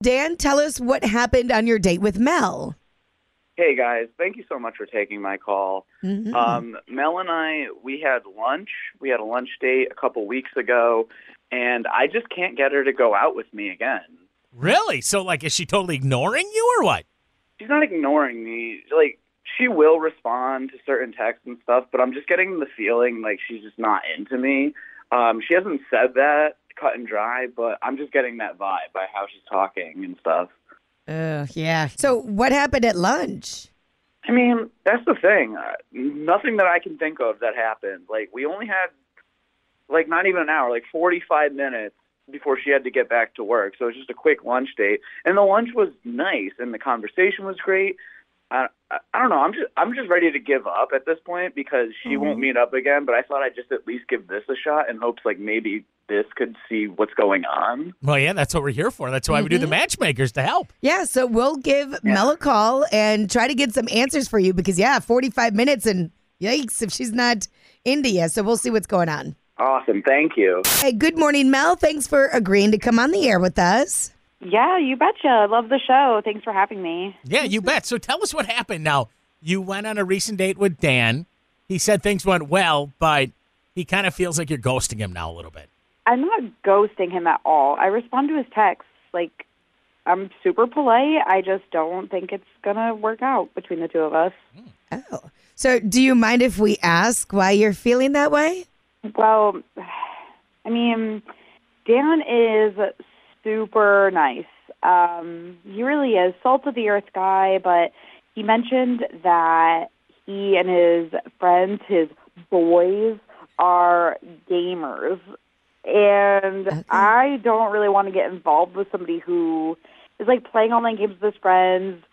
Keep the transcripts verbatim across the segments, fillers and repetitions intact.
Dan, tell us what happened on your date with Mel. Hey, guys. Thank you so much for taking my call. Mm-hmm. Um, Mel and I, we had lunch. We had a lunch date a couple weeks ago, and I just can't get her to go out with me again. Really? So, like, is she totally ignoring you or what? She's not ignoring me. Like, she will respond to certain texts and stuff, but I'm just getting the feeling like she's just not into me. Um, she hasn't said that cut and dry, but I'm just getting that vibe by how she's talking and stuff. Oh, yeah. So what happened at lunch? I mean, that's the thing. Uh, nothing that I can think of that happened. Like, we only had, like, not even an hour, like forty-five minutes before she had to get back to work. So it was just a quick lunch date. And the lunch was nice, and the conversation was great. I, I, I don't know. I'm just, I'm just ready to give up at this point because she mm-hmm. won't meet up again. But I thought I'd just at least give this a shot in hopes, like, maybe this could see what's going on. Well, yeah, that's what we're here for. That's why mm-hmm. we do the Matchmakers, to help. Yeah, so we'll give yeah. Mel a call and try to get some answers for you because, yeah, forty-five minutes and yikes if she's not into you. So we'll see what's going on. Awesome. Thank you. Hey, good morning, Mel. Thanks for agreeing to come on the air with us. Yeah, you betcha. Love the show. Thanks for having me. Yeah, you bet. So tell us what happened. Now, you went on a recent date with Dan. He said things went well, but he kind of feels like you're ghosting him now a little bit. I'm not ghosting him at all. I respond to his texts. Like, I'm super polite. I just don't think it's going to work out between the two of us. Oh. So do you mind if we ask why you're feeling that way? Well, I mean, Dan is super nice. Um, he really is. Salt of the earth guy, but he mentioned that he and his friends, his boys, are gamers. And okay. I don't really want to get involved with somebody who is, like, playing online games with his friends.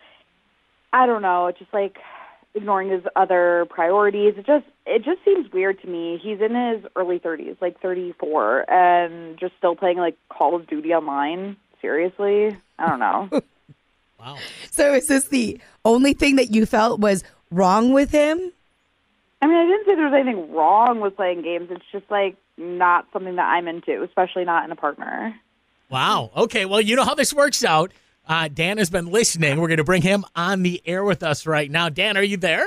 I don't know. It's just, like, ignoring his other priorities. It just it just seems weird to me. He's in his early thirties, like thirty-four, and just still playing, like, Call of Duty online. Seriously? I don't know. Wow. So is this the only thing that you felt was wrong with him? I mean, I didn't say there was anything wrong with playing games. It's just, like, not something that I'm into, especially not in a partner. Wow. Okay, well, you know how this works out. Uh, Dan has been listening. We're going to bring him on the air with us right now. Dan, are you there?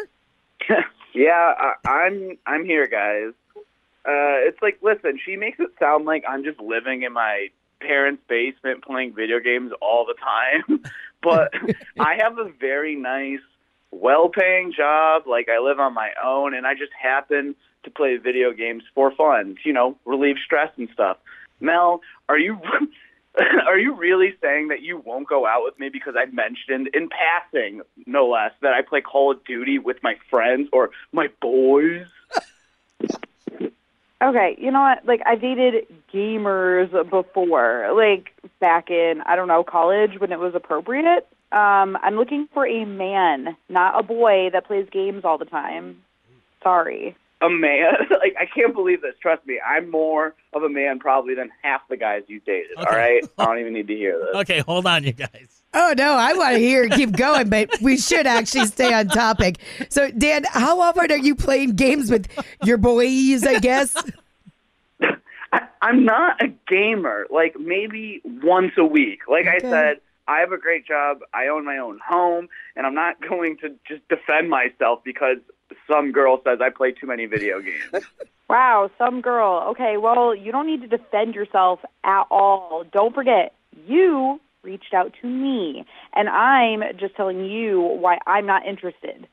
yeah, I, I'm I'm here, guys. Uh, it's like, listen, she makes it sound like I'm just living in my parents' basement playing video games all the time. But I have a very nice, well-paying job. Like, I live on my own, and I just happen to play video games for fun, you know, relieve stress and stuff. Mel, are you are you really saying that you won't go out with me because I mentioned in passing, no less, that I play Call of Duty with my friends or my boys? Okay, you know what? Like, I dated gamers before, like, back in, I don't know, college when it was appropriate. Um, I'm looking for a man, not a boy that plays games all the time. Sorry. A man? Like, I can't believe this. Trust me, I'm more of a man probably than half the guys you dated, okay. All right? I don't even need to hear this. Okay, hold on, you guys. Oh, no, I want to hear keep going, but we should actually stay on topic. So, Dan, how often are you playing games with your boys, I guess? I, I'm not a gamer. Like, maybe once a week. Like okay. I said, I have a great job. I own my own home, and I'm not going to just defend myself because some girl says I play too many video games. Wow, some girl. Okay, well, you don't need to defend yourself at all. Don't forget, you reached out to me, and I'm just telling you why I'm not interested.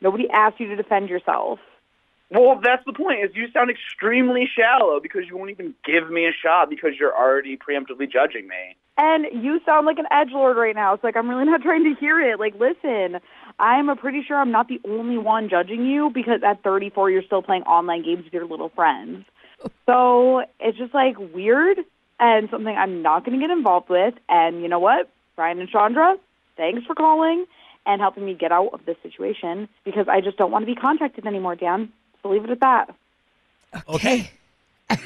Nobody asked you to defend yourself. Well, that's the point, is you sound extremely shallow because you won't even give me a shot because you're already preemptively judging me. And you sound like an edgelord right now. It's like, I'm really not trying to hear it. Like, listen, I'm pretty sure I'm not the only one judging you because at thirty-four, you're still playing online games with your little friends. So it's just, like, weird and something I'm not going to get involved with. And you know what? Brian and Chandra, thanks for calling and helping me get out of this situation because I just don't want to be contacted anymore, Dan. So leave it at that. Okay. okay.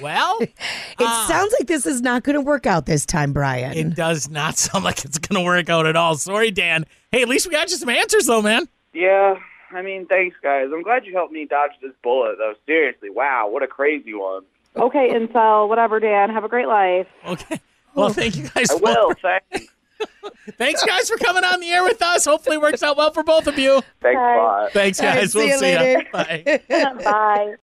Well. it uh, sounds like this is not going to work out this time, Brian. It does not sound like it's going to work out at all. Sorry, Dan. Hey, at least we got you some answers, though, man. Yeah. I mean, thanks, guys. I'm glad you helped me dodge this bullet, though. Seriously. Wow. What a crazy one. Okay, incel. Whatever, Dan. Have a great life. Okay. Well, thank you guys. I will. Thanks. Thanks, guys, for coming on the air with us. Hopefully it works out well for both of you. Thanks, Bob. Thanks, guys. Right, see we'll you see later. ya. Bye. Bye.